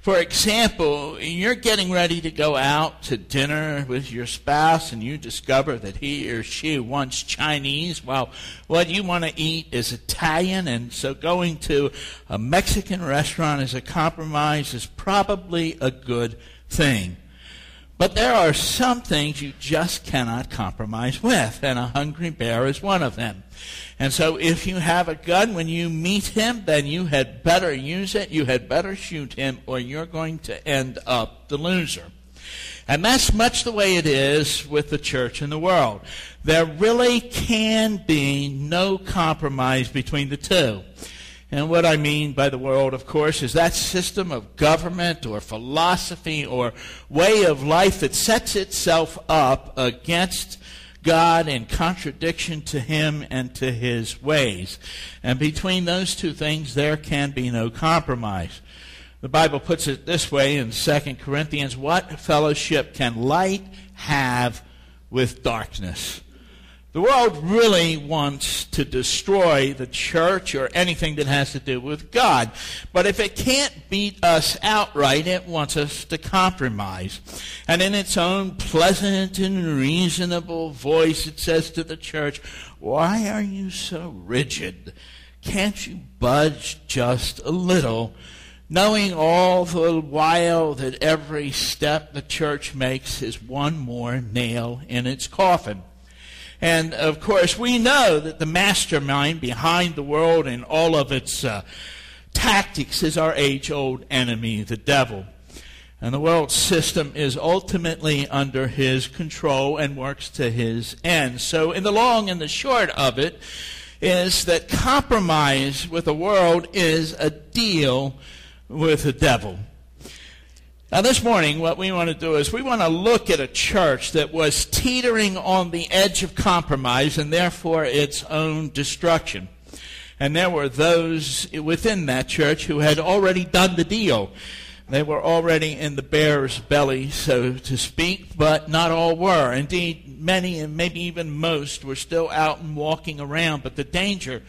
For example, you're getting ready to go out to dinner with your spouse and you discover that he or she wants Chinese. Well, what you want to eat is Italian, and so going to a Mexican restaurant as a compromise is probably a good thing. But there are some things you just cannot compromise with, and a hungry bear is one of them. And so if you have a gun when you meet him, then you had better use it, you had better shoot him, or you're going to end up the loser. And that's much the way it is with the church and the world. There really can be no compromise between the two. And what I mean by the world, of course, is that system of government or philosophy or way of life that sets itself up against God in contradiction to Him and to His ways. And between those two things, there can be no compromise. The Bible puts it this way in 2 Corinthians, what fellowship can light have with darkness? The world really wants to destroy the church or anything that has to do with God. But if it can't beat us outright, it wants us to compromise. And in its own pleasant and reasonable voice, it says to the church, "Why are you so rigid? Can't you budge just a little?" Knowing all the while that every step the church makes is one more nail in its coffin. And, of course, we know that the mastermind behind the world and all of its tactics is our age-old enemy, the devil. And the world system is ultimately under his control and works to his end. So in the long and the short of it is that compromise with the world is a deal with the devil. Now this morning, what we want to do is we want to look at a church that was teetering on the edge of compromise and therefore its own destruction. And there were those within that church who had already done the deal. They were already in the bear's belly, so to speak, but not all were. Indeed, many and maybe even most were still out and walking around, but the danger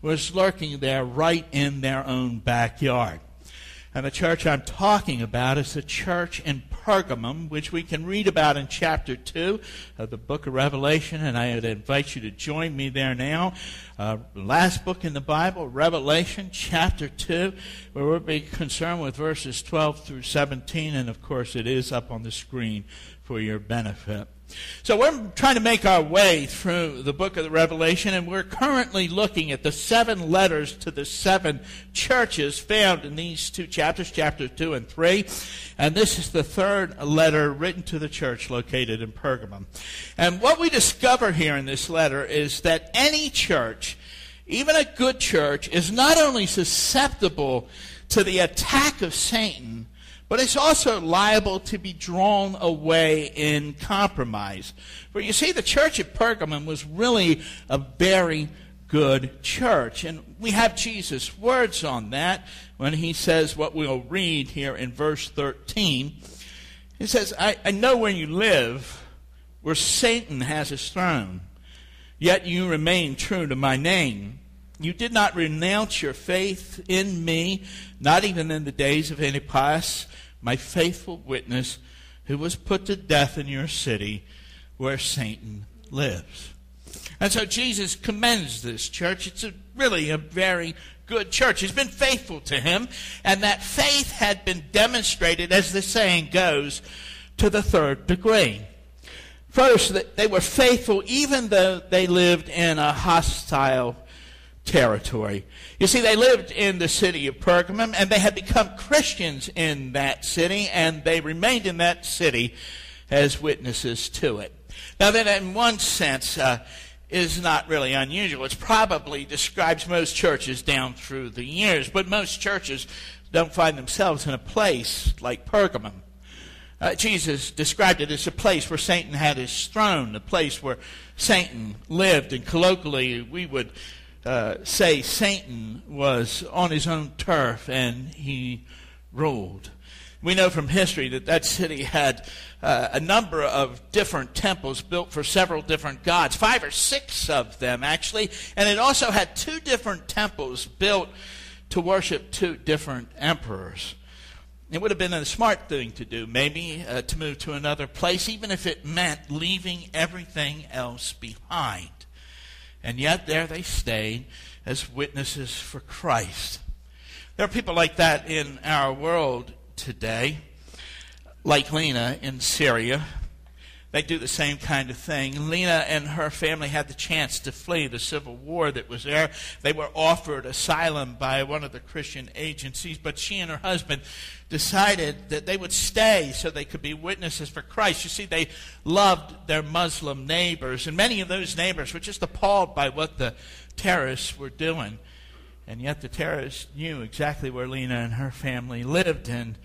was lurking there right in their own backyard. And the church I'm talking about is the church in Pergamum, which we can read about in chapter 2 of the book of Revelation. And I would invite you to join me there now. Last book in the Bible, Revelation chapter 2, where we'll be concerned with verses 12 through 17. And, of course, it is up on the screen for your benefit. So we're trying to make our way through the book of the Revelation, and we're currently looking at the 7 letters to the 7 churches found in these 2 chapters, chapters 2 and 3. And this is the 3rd letter written to the church located in Pergamum. And what we discover here in this letter is that any church, even a good church, is not only susceptible to the attack of Satan, but it's also liable to be drawn away in compromise. For you see, the church at Pergamum was really a very good church. And we have Jesus' words on that when he says what we'll read here in verse 13. He says, I know where you live, where Satan has his throne, yet you remain true to my name. You did not renounce your faith in me, not even in the days of Antipas, my faithful witness, who was put to death in your city where Satan lives. And so Jesus commends this church. It's really a very good church. He's been faithful to him, and that faith had been demonstrated, as the saying goes, to the third degree. First, they were faithful even though they lived in a hostile territory. You see, they lived in the city of Pergamum, and they had become Christians in that city, and they remained in that city as witnesses to it. Now that, in one sense, is not really unusual. It probably describes most churches down through the years, but most churches don't find themselves in a place like Pergamum. Jesus described it as a place where Satan had his throne, a place where Satan lived, and colloquially we would say Satan was on his own turf and he ruled. We know from history that that city had a number of different temples built for several different gods, 5 or 6 of them actually, and it also had 2 different temples built to worship 2 different emperors. It would have been a smart thing to do, maybe, to move to another place, even if it meant leaving everything else behind. And yet there they stayed as witnesses for Christ. There are people like that in our world today, like Lena in Syria. They do the same kind of thing. Lena and her family had the chance to flee the civil war that was there. They were offered asylum by one of the Christian agencies, but she and her husband decided that they would stay so they could be witnesses for Christ. You see, they loved their Muslim neighbors, and many of those neighbors were just appalled by what the terrorists were doing. And yet the terrorists knew exactly where Lena and her family lived, and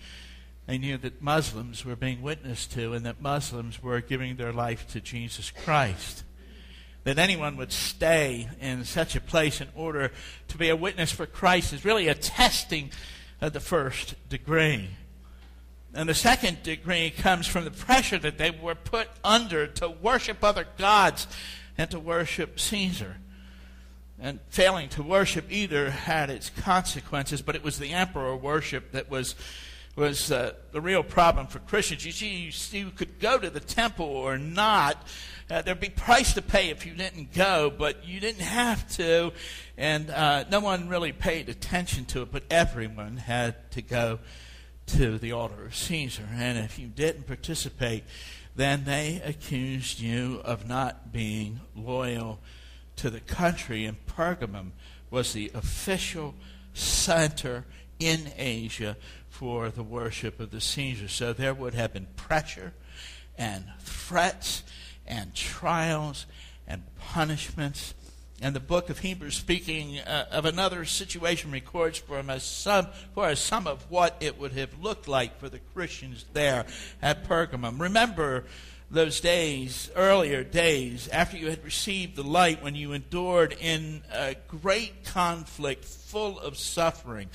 they knew that Muslims were being witnessed to and that Muslims were giving their life to Jesus Christ. That anyone would stay in such a place in order to be a witness for Christ is really a testing of the first degree. And the second degree comes from the pressure that they were put under to worship other gods and to worship Caesar. And failing to worship either had its consequences, but it was the emperor worship that was the real problem for Christians. You see, you could go to the temple or not. There'd be price to pay if you didn't go, but you didn't have to, and no one really paid attention to it, but everyone had to go to the altar of Caesar. And if you didn't participate, then they accused you of not being loyal to the country. And Pergamum was the official center in Asia for the worship of the Caesar. So there would have been pressure and threats and trials and punishments. And the book of Hebrews, speaking of another situation, records for us some of what it would have looked like for the Christians there at Pergamum. Remember those days, earlier days, after you had received the light, when you endured in a great conflict full of suffering.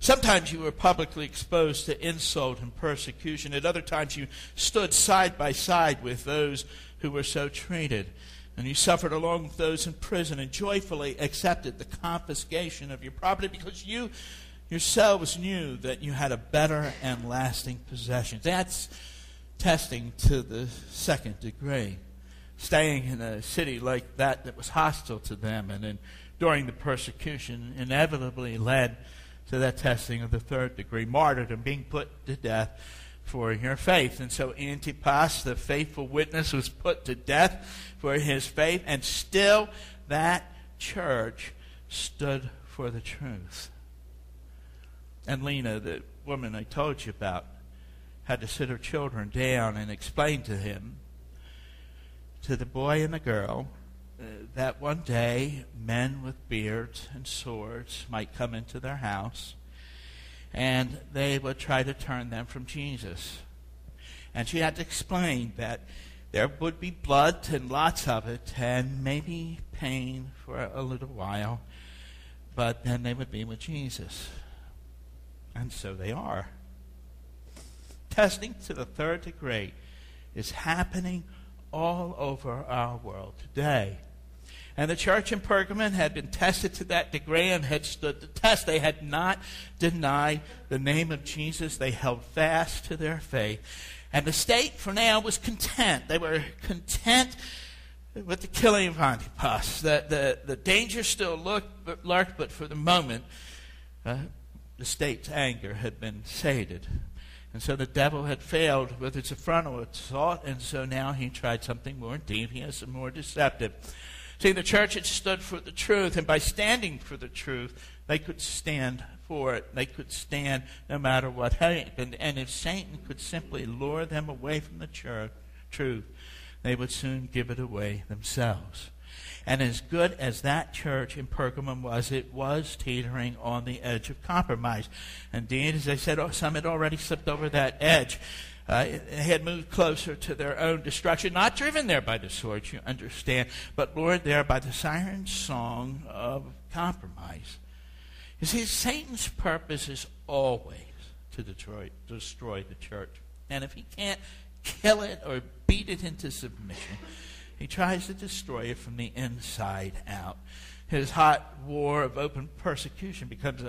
Sometimes you were publicly exposed to insult and persecution. At other times you stood side by side with those who were so treated. And you suffered along with those in prison and joyfully accepted the confiscation of your property, because you yourselves knew that you had a better and lasting possession. That's testing to the second degree. Staying in a city like that was hostile to them, and then during the persecution inevitably led to that testing of the third degree, martyred and being put to death for your faith. And so Antipas, the faithful witness, was put to death for his faith, and still that church stood for the truth. And Lena, the woman I told you about, had to sit her children down and explain to him, to the boy and the girl, that one day men with beards and swords might come into their house, and they would try to turn them from Jesus. And she had to explain that there would be blood, and lots of it, and maybe pain for a little while, but then they would be with Jesus. And so they are. Testing to the third degree is happening all over our world today. And the church in Pergamum had been tested to that degree and had stood the test. They had not denied the name of Jesus. They held fast to their faith. And the state for now was content. They were content with the killing of Antipas. The danger still lurked, but for the moment, the state's anger had been sated. And so the devil had failed with its frontal assault, and so now he tried something more devious and more deceptive. See, the church had stood for the truth, and by standing for the truth, they could stand for it. They could stand no matter what happened. And if Satan could simply lure them away from the truth, they would soon give it away themselves. And as good as that church in Pergamum was, it was teetering on the edge of compromise. Indeed, as I said, some had already slipped over that edge. They had moved closer to their own destruction, not driven there by the sword, you understand, but lured there by the siren song of compromise. You see, Satan's purpose is always to destroy the church. And if he can't kill it or beat it into submission, he tries to destroy it from the inside out. His hot war of open persecution becomes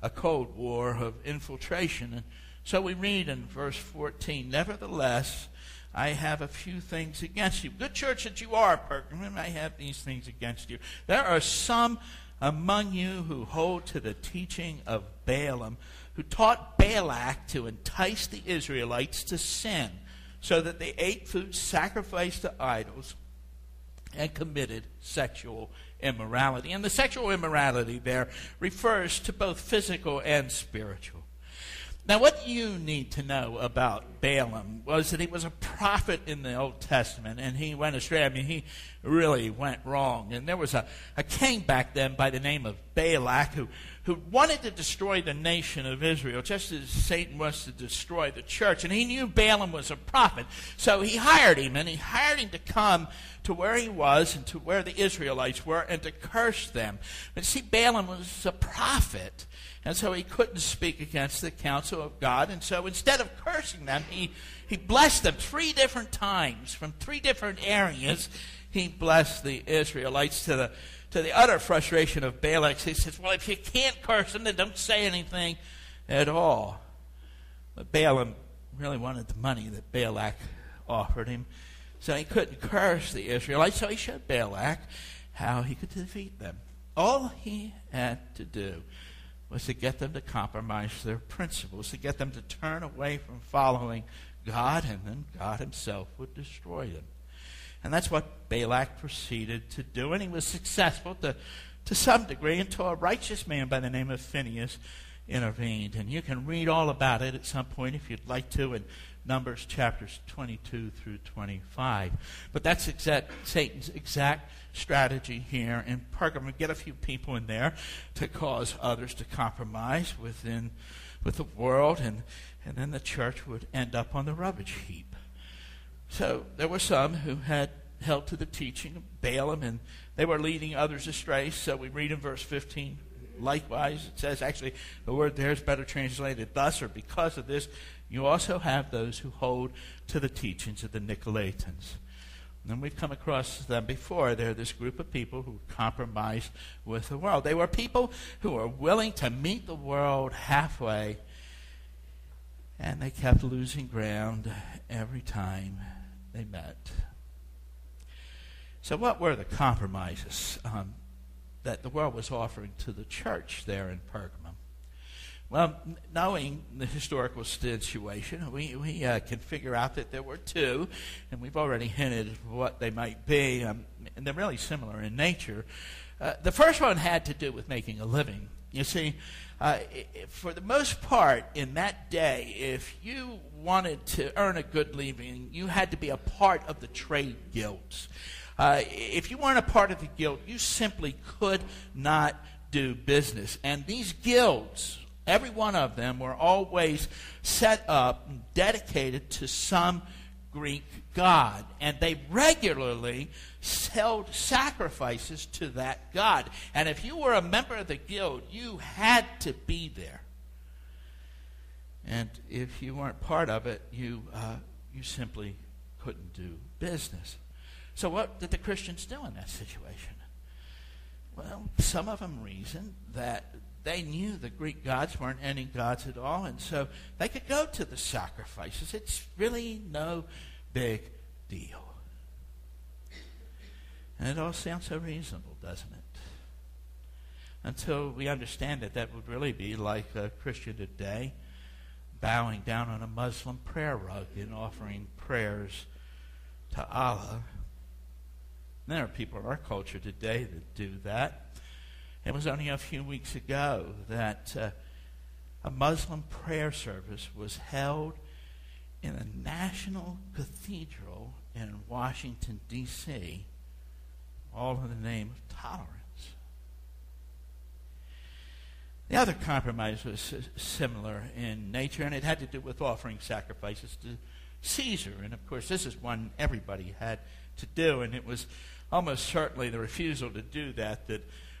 a cold war of infiltration and So we read in verse 14, nevertheless, I have a few things against you. Good church that you are, Pergamum, I have these things against you. There are some among you who hold to the teaching of Balaam, who taught Balak to entice the Israelites to sin, so that they ate food sacrificed to idols and committed sexual immorality. And the sexual immorality there refers to both physical and spiritual. Now, what you need to know about Balaam was that he was a prophet in the Old Testament, and he went astray. I mean, he really went wrong. And there was a king back then by the name of Balak who wanted to destroy the nation of Israel, just as Satan wants to destroy the church. And he knew Balaam was a prophet, so he hired him, and he hired him to come to where he was and to where the Israelites were and to curse them. But see, Balaam was a prophet, and so he couldn't speak against the counsel of God. And so instead of cursing them, he blessed them three different times from three different areas. He blessed the Israelites to the utter frustration of Balak. He says, well, if you can't curse them, then don't say anything at all. But Balaam really wanted the money that Balak offered him, so he couldn't curse the Israelites. So he showed Balak how he could defeat them. All he had to do was to get them to compromise their principles, to get them to turn away from following God, and then God himself would destroy them. And that's what Balak proceeded to do, and he was successful to some degree until a righteous man by the name of Phinehas intervened. And you can read all about it at some point if you'd like to in Numbers chapters 22 through 25. But that's Satan's exact strategy here in Pergamum. Get a few people in there to cause others to compromise with the world, and then the church would end up on the rubbish heap. So there were some who had held to the teaching of Balaam, and they were leading others astray. So we read in verse 15, likewise, it says, actually, the word there is better translated thus, or because of this, you also have those who hold to the teachings of the Nicolaitans. And we've come across them before. They're this group of people who compromised with the world. They were people who were willing to meet the world halfway, and they kept losing ground every time they met. So what were the compromises that the world was offering to the church there in Pergamum? Well, knowing the historical situation, we can figure out that there were two, and we've already hinted what they might be, and they're really similar in nature. The first one had to do with making a living. You see, for the most part in that day, if you wanted to earn a good living, you had to be a part of the trade guilds. If you weren't a part of the guild, you simply could not do business. And these guilds, every one of them, were always set up and dedicated to some Greek god. And they regularly held sacrifices to that god. And if you were a member of the guild, you had to be there. And if you weren't part of it, you simply couldn't do business. So what did the Christians do in that situation? Well, some of them reasoned that they knew the Greek gods weren't any gods at all, and so they could go to the sacrifices. It's really no big deal. And it all sounds so reasonable, doesn't it? Until we understand that that would really be like a Christian today bowing down on a Muslim prayer rug and offering prayers to Allah. There are people in our culture today that do that. It was only a few weeks ago that a Muslim prayer service was held in a national cathedral in Washington, D.C., all in the name of tolerance. The other compromise was similar in nature, and it had to do with offering sacrifices to Caesar. And, of course, this is one everybody had to do, and it was almost certainly the refusal to do that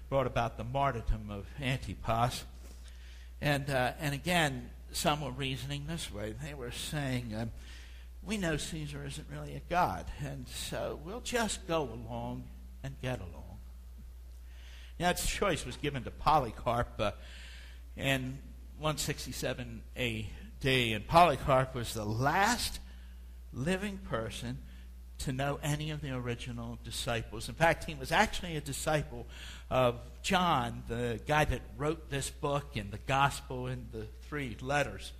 brought about the martyrdom of Antipas. And again, some were reasoning this way. They were saying, we know Caesar isn't really a god, and so we'll just go along and get along. Now, its choice was given to Polycarp in 167 AD. day, and Polycarp was the last living person to know any of the original disciples. In fact, he was actually a disciple of John, the guy that wrote this book and the gospel and the three letters.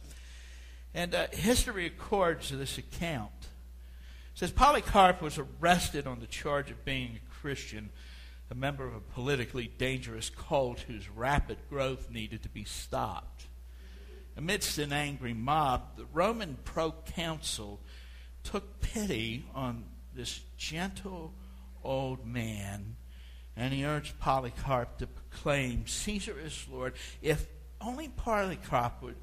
And history records this account. It says, Polycarp was arrested on the charge of being a Christian, a member of a politically dangerous cult whose rapid growth needed to be stopped. Amidst an angry mob, the Roman proconsul took pity on this gentle old man, and he urged Polycarp to proclaim, "Caesar is Lord." If only Polycarp would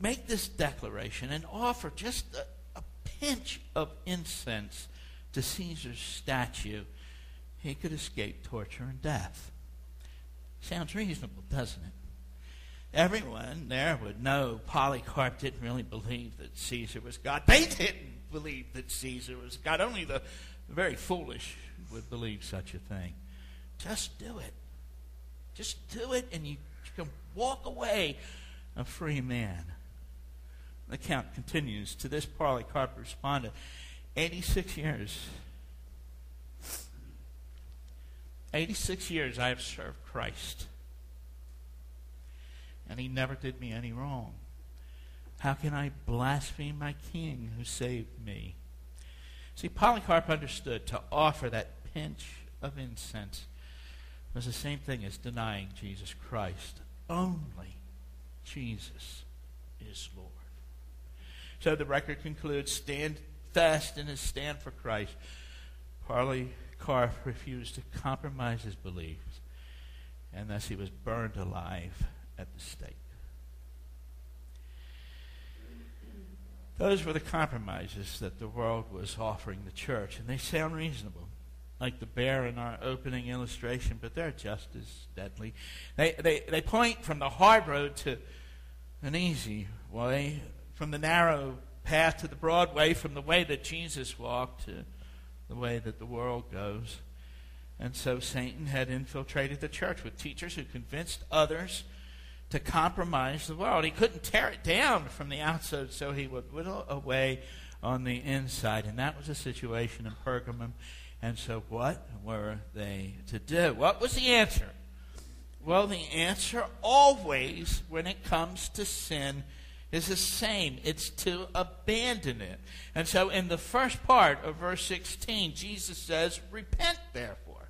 make this declaration and offer just a pinch of incense to Caesar's statue, he could escape torture and death. Sounds reasonable, doesn't it? Everyone there would know Polycarp didn't really believe that Caesar was God. They didn't believe that Caesar was God. Only the very foolish would believe such a thing. Just do it. Just do it, and you can walk away a free man. The account continues. To this, Polycarp responded, 86 years I have served Christ, and he never did me any wrong. How can I blaspheme my king who saved me? See, Polycarp understood to offer that pinch of incense was the same thing as denying Jesus Christ. Only Jesus is Lord. So the record concludes, stand fast in his stand for Christ. Polycarp refused to compromise his beliefs, and thus he was burned alive at the stake. Those were the compromises that the world was offering the church, and they sound reasonable, like the bear in our opening illustration, but they're just as deadly. They point from the hard road to an easy way, from the narrow path to the broad way, from the way that Jesus walked to the way that the world goes. And so Satan had infiltrated the church with teachers who convinced others to compromise the world. He couldn't tear it down from the outside, so he would whittle away on the inside. And that was the situation in Pergamum. And so what were they to do? What was the answer? Well, the answer always, when it comes to sin, is the same. It's to abandon it. And so in the first part of verse 16, Jesus says, repent therefore.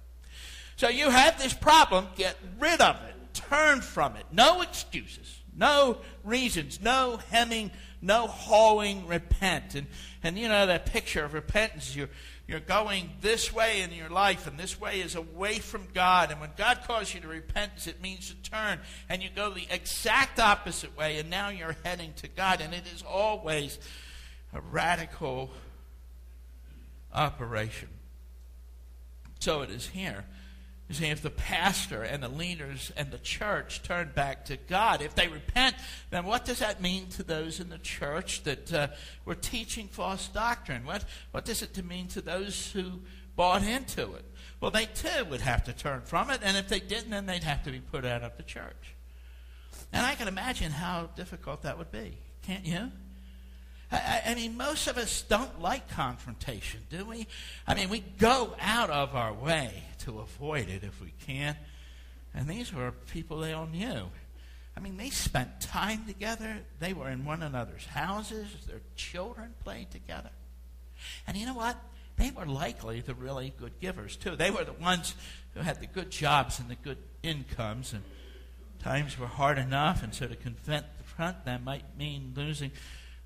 So you have this problem, get rid of it. Turn from it. No excuses, no reasons, no hemming, no hawing. Repent. And you know that picture of repentance. You're going this way in your life, and this way is away from God. And when God calls you to repentance, it means to turn. And you go the exact opposite way, and now you're heading to God. And it is always a radical operation. So it is here. You see, if the pastor and the leaders and the church turn back to God, if they repent, then what does that mean to those in the church that were teaching false doctrine? What does it mean to those who bought into it? Well, they too would have to turn from it, and if they didn't, then they'd have to be put out of the church. And I can imagine how difficult that would be, can't you? I mean, most of us don't like confrontation, do we? I mean, we go out of our way to avoid it if we can. And these were people they all knew. I mean, they spent time together. They were in one another's houses. Their children played together. And you know what? They were likely the really good givers, too. They were the ones who had the good jobs and the good incomes. And times were hard enough, and so to confront them might mean losing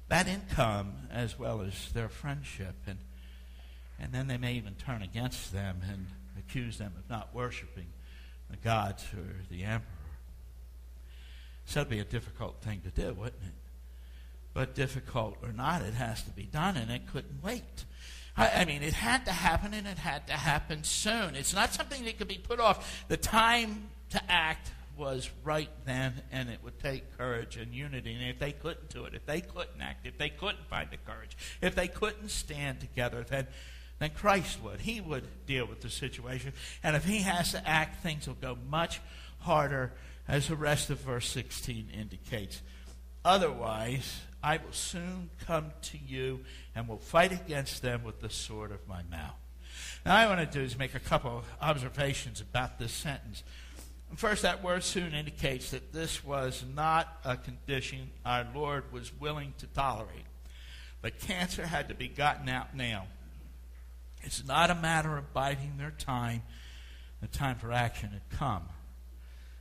that income as well as their friendship. And then they may even turn against them and accuse them of not worshiping the gods or the emperor. So it'd be a difficult thing to do, wouldn't it? But difficult or not, it has to be done, and it couldn't wait. I mean, it had to happen, and it had to happen soon. It's not something that could be put off. The time to act was right then, and it would take courage and unity. And if they couldn't do it, if they couldn't act, if they couldn't find the courage, if they couldn't stand together, then Christ would. He would deal with the situation. And if he has to act, things will go much harder, as the rest of verse 16 indicates. Otherwise, I will soon come to you and will fight against them with the sword of my mouth. Now, I want to do is make a couple of observations about this sentence. First, that word soon indicates that this was not a condition our Lord was willing to tolerate. But cancer had to be gotten out now. It's not a matter of biding their time. The time for action had come.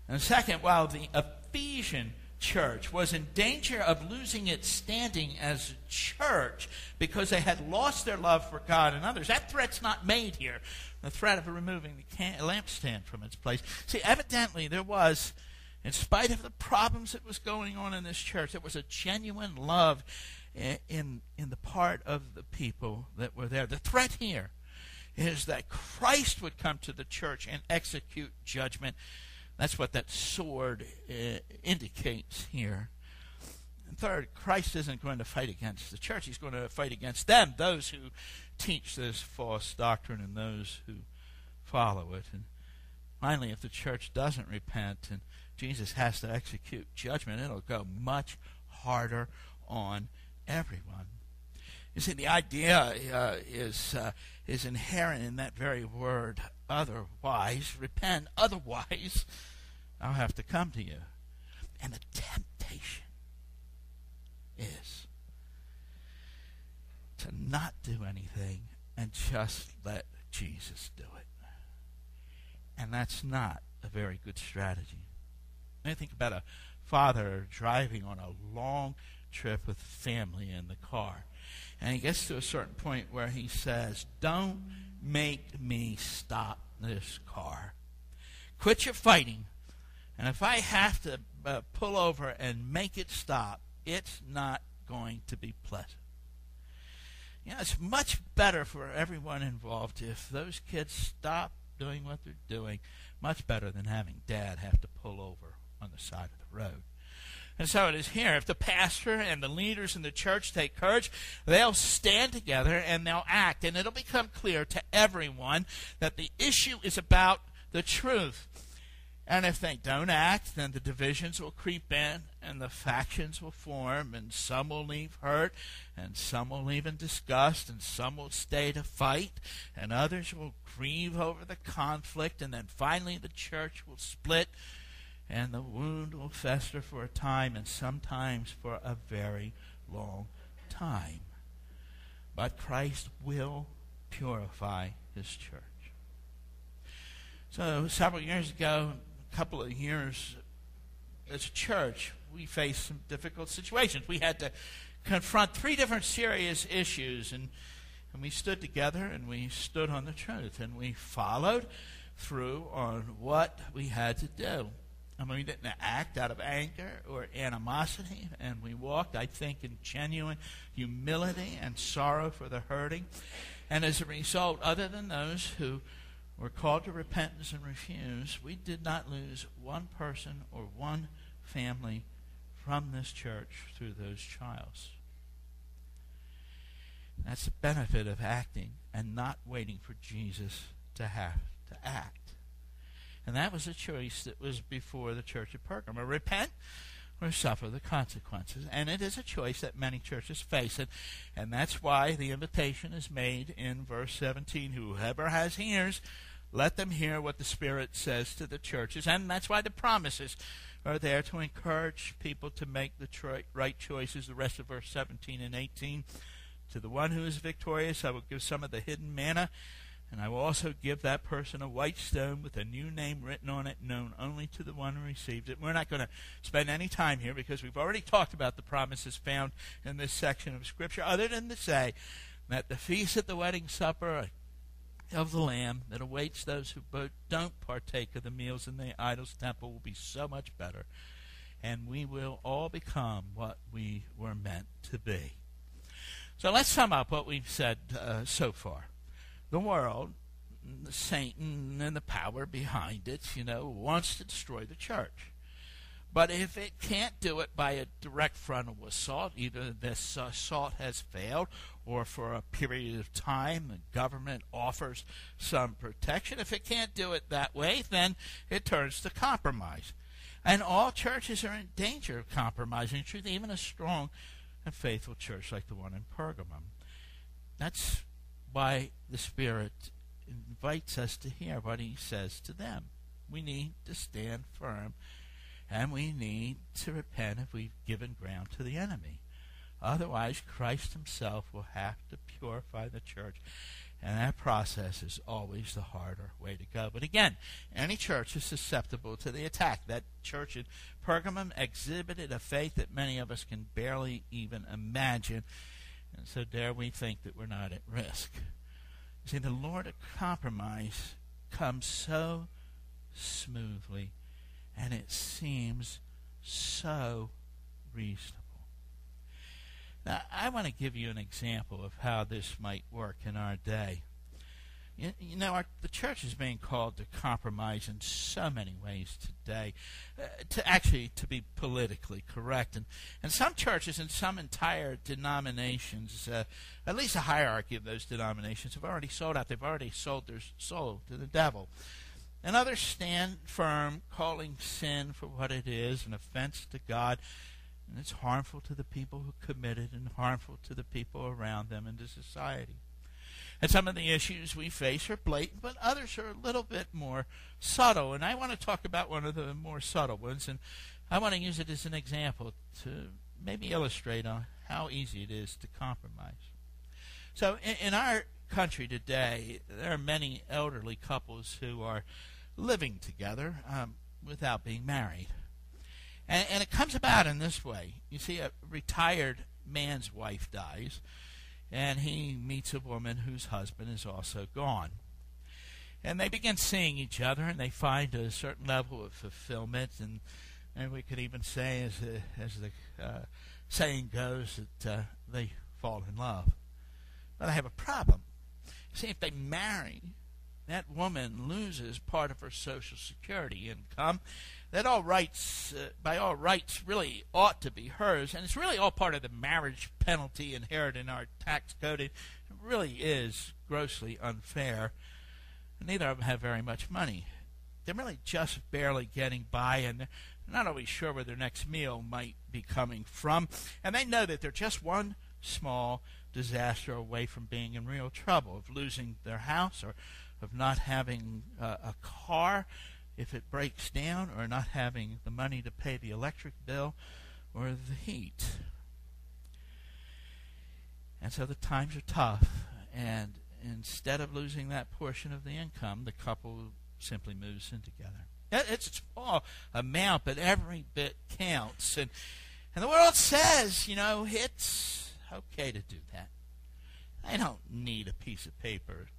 And second, while the Ephesian church was in danger of losing its standing as a church because they had lost their love for God and others, that threat's not made here. The threat of removing the lampstand from its place. See, evidently there was, in spite of the problems that was going on in this church, there was a genuine love in the part of the people that were there. The threat here is that Christ would come to the church and execute judgment. That's what that sword indicates here. And third, Christ isn't going to fight against the church. He's going to fight against them, those who teach this false doctrine and those who follow it. And finally, if the church doesn't repent and Jesus has to execute judgment, it'll go much harder on everyone. You see, the idea is inherent in that very word, otherwise. Repent, otherwise I'll have to come to you. And the temptation is to not do anything and just let Jesus do it. And that's not a very good strategy. I think about a father driving on a long trip with family in the car. And he gets to a certain point where he says, don't make me stop this car. Quit your fighting. And if I have to pull over and make it stop, it's not going to be pleasant. You know, it's much better for everyone involved if those kids stop doing what they're doing, much better than having Dad have to pull over on the side of the road. And so it is here. If the pastor and the leaders in the church take courage, they'll stand together and they'll act. And it'll become clear to everyone that the issue is about the truth. And if they don't act, then the divisions will creep in and the factions will form. And some will leave hurt and some will leave in disgust and some will stay to fight. And others will grieve over the conflict. And then finally the church will split. And the wound will fester for a time, and sometimes for a very long time. But Christ will purify his church. So several years ago, a couple of years, as a church, we faced some difficult situations. We had to confront three different serious issues, and we stood together, and we stood on the truth, and we followed through on what we had to do. I mean, we didn't act out of anger or animosity, and we walked, I think, in genuine humility and sorrow for the hurting. And as a result, other than those who were called to repentance and refuse, we did not lose one person or one family from this church through those trials. And that's the benefit of acting and not waiting for Jesus to have to act. And that was a choice that was before the church at Pergamum. Repent or suffer the consequences. And it is a choice that many churches face. And that's why the invitation is made in verse 17. Whoever has ears, let them hear what the Spirit says to the churches. And that's why the promises are there to encourage people to make the right choices. The rest of verse 17 and 18. To the one who is victorious, I will give some of the hidden manna. And I will also give that person a white stone with a new name written on it, known only to the one who receives it. We're not going to spend any time here because we've already talked about the promises found in this section of Scripture, other than to say that the feast at the wedding supper of the Lamb that awaits those who don't partake of the meals in the idol's temple will be so much better, and we will all become what we were meant to be. So let's sum up what we've said so far. The world, Satan and the power behind it, wants to destroy the church. But if it can't do it by a direct frontal assault, either this assault has failed or for a period of time the government offers some protection. If it can't do it that way, then it turns to compromise. And all churches are in danger of compromising truth, even a strong and faithful church like the one in Pergamum. That's why the Spirit invites us to hear what he says to them. We need to stand firm, and we need to repent if we've given ground to the enemy. Otherwise, Christ himself will have to purify the church, and that process is always the harder way to go. But again, any church is susceptible to the attack. That church in Pergamum exhibited a faith that many of us can barely even imagine, and so dare we think that we're not at risk. You see, the Lord of compromise comes so smoothly, and it seems so reasonable. Now, I want to give you an example of how this might work in our day. You know, the church is being called to compromise in so many ways today, to be politically correct. And some churches and some entire denominations, at least a hierarchy of those denominations, have already sold out. They've already sold their soul to the devil. And others stand firm, calling sin for what it is, an offense to God. And it's harmful to the people who commit it and harmful to the people around them and to society. And some of the issues we face are blatant, but others are a little bit more subtle. And I want to talk about one of the more subtle ones, and I want to use it as an example to maybe illustrate on how easy it is to compromise. So in our country today, there are many elderly couples who are living together without being married. And it comes about in this way. You see, a retired man's wife dies, and he meets a woman whose husband is also gone. And they begin seeing each other, and they find a certain level of fulfillment. And we could even say, as the saying goes, that they fall in love. But I have a problem. See, if they marry, that woman loses part of her Social Security income. That by all rights really ought to be hers, and it's really all part of the marriage penalty inherent in our tax code. It really is grossly unfair. Neither of them have very much money. They're really just barely getting by, and they're not always sure where their next meal might be coming from. And they know that they're just one small disaster away from being in real trouble, of losing their house, or of not having a car if it breaks down, or not having the money to pay the electric bill or the heat. And so the times are tough, and instead of losing that portion of the income, the couple simply moves in together. It's a small amount, but every bit counts. And the world says, you know, it's okay to do that. They don't need a piece of paper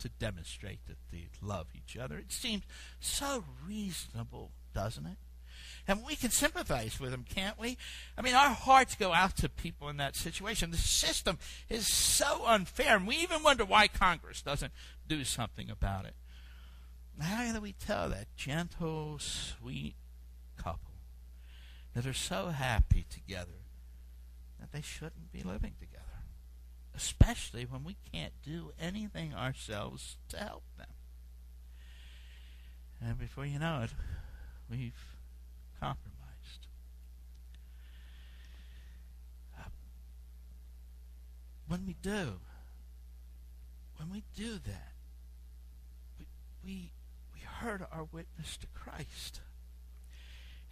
to demonstrate that they love each other. It seems so reasonable, doesn't it? And we can sympathize with them, can't we? I mean, our hearts go out to people in that situation. The system is so unfair, and we even wonder why Congress doesn't do something about it. How do we tell that gentle, sweet couple that are so happy together that they shouldn't be living together? Especially when we can't do anything ourselves to help them. And before you know it, we've compromised. When we do, that, we hurt our witness to Christ.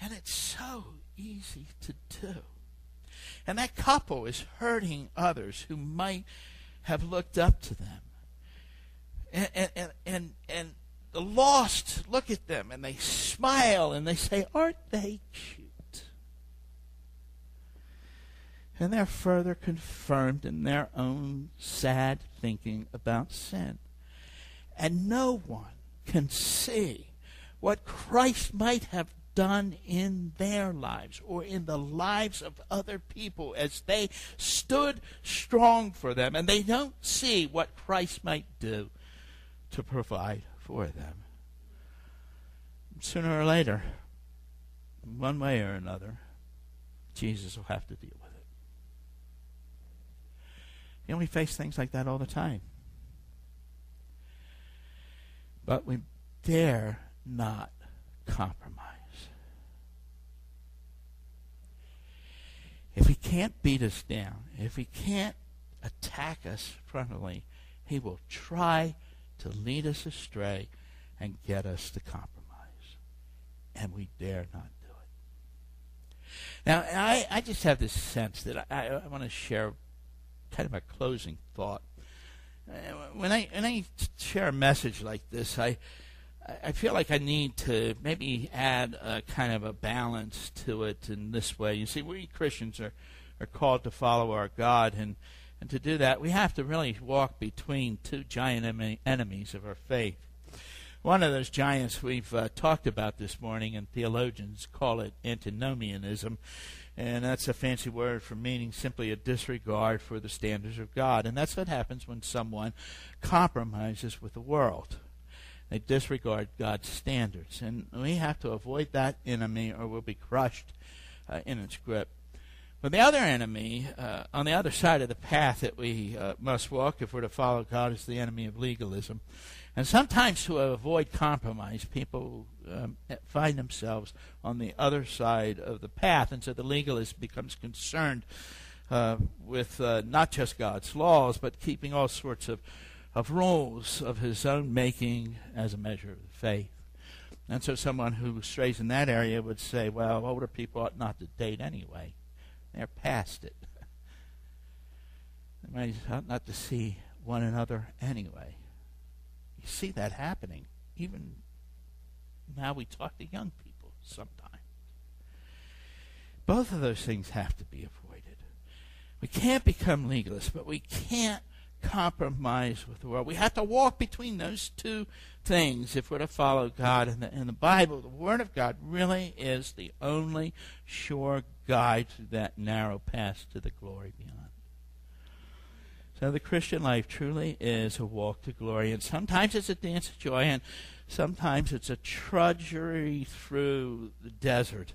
And it's so easy to do. And that couple is hurting others who might have looked up to them. And the lost look at them, and they smile, and they say, aren't they cute? And they're further confirmed in their own sad thinking about sin. And no one can see what Christ might have done in their lives or in the lives of other people as they stood strong for them, and they don't see what Christ might do to provide for them. Sooner or later, one way or another, Jesus will have to deal with it. You know, we face things like that all the time. But we dare not compromise. If he can't beat us down, if he can't attack us frontally, he will try to lead us astray and get us to compromise. And we dare not do it. Now, I just have this sense that I want to share kind of a closing thought. When I share a message like this, I feel like I need to maybe add a kind of a balance to it in this way. You see, we Christians are called to follow our God, and to do that, we have to really walk between two giant enemies of our faith. One of those giants we've talked about this morning, and theologians call it antinomianism, and that's a fancy word for meaning simply a disregard for the standards of God. And that's what happens when someone compromises with the world. They disregard God's standards. And we have to avoid that enemy, or we'll be crushed in its grip. But the other enemy, on the other side of the path that we must walk if we're to follow God, is the enemy of legalism. And sometimes to avoid compromise, people find themselves on the other side of the path. And so the legalist becomes concerned with not just God's laws, but keeping all sorts of rules of his own making as a measure of faith. And so someone who strays in that area would say, well, older people ought not to date anyway. They're past it. They ought not to see one another anyway. You see that happening. Even now we talk to young people sometimes. Both of those things have to be avoided. We can't become legalists, but we can't compromise with the world. We have to walk between those two things if we're to follow God. And the Bible, the Word of God, really is the only sure guide through that narrow path to the glory beyond. So the Christian life truly is a walk to glory, and sometimes it's a dance of joy, and sometimes it's a trudgery through the desert.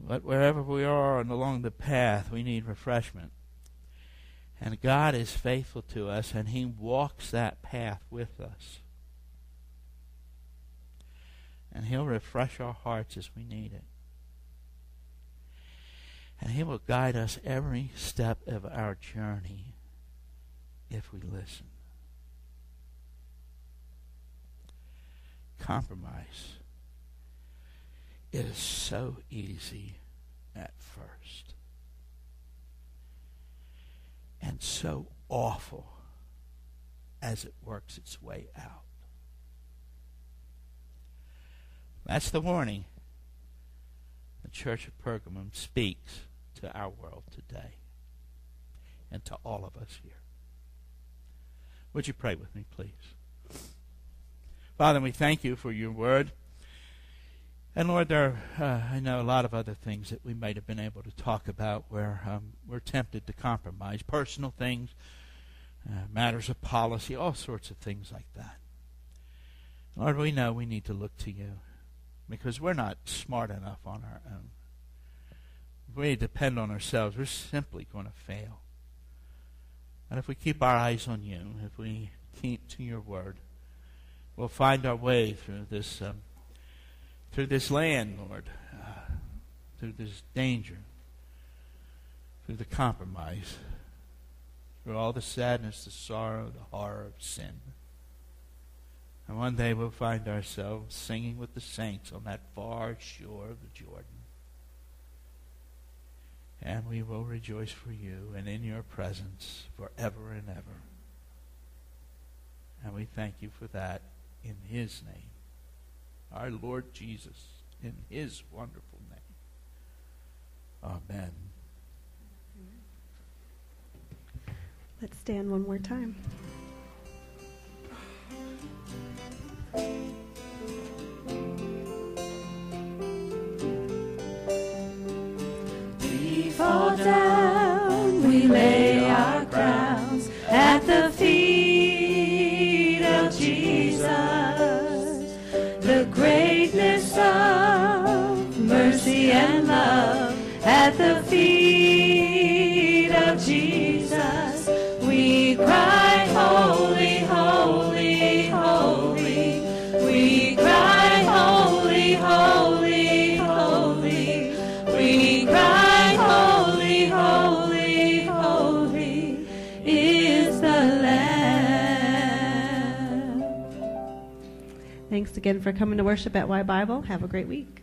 But wherever we are and along the path, we need refreshment. And God is faithful to us, and he walks that path with us. And he'll refresh our hearts as we need it. And he will guide us every step of our journey if we listen. Compromise is so easy at first, and so awful as it works its way out. That's the warning the Church of Pergamum speaks to our world today and to all of us here. Would you pray with me, please? Father, we thank you for your word. And Lord, there are, I know, a lot of other things that we might have been able to talk about where we're tempted to compromise. Personal things, matters of policy, all sorts of things like that. Lord, we know we need to look to you because we're not smart enough on our own. If we depend on ourselves, we're simply going to fail. And if we keep our eyes on you, if we keep to your word, we'll find our way through this land, Lord, through this danger, through the compromise, through all the sadness, the sorrow, the horror of sin. And one day we'll find ourselves singing with the saints on that far shore of the Jordan. And we will rejoice for you and in your presence forever and ever. And we thank you for that in his name. Our Lord Jesus, in his wonderful name. Amen. Let's stand one more time. We fall down, we lay our crowns at the feet of Jesus. The greatness of mercy and love at the feet of Jesus. We cry. Thanks again for coming to worship at Y Bible. Have a great week.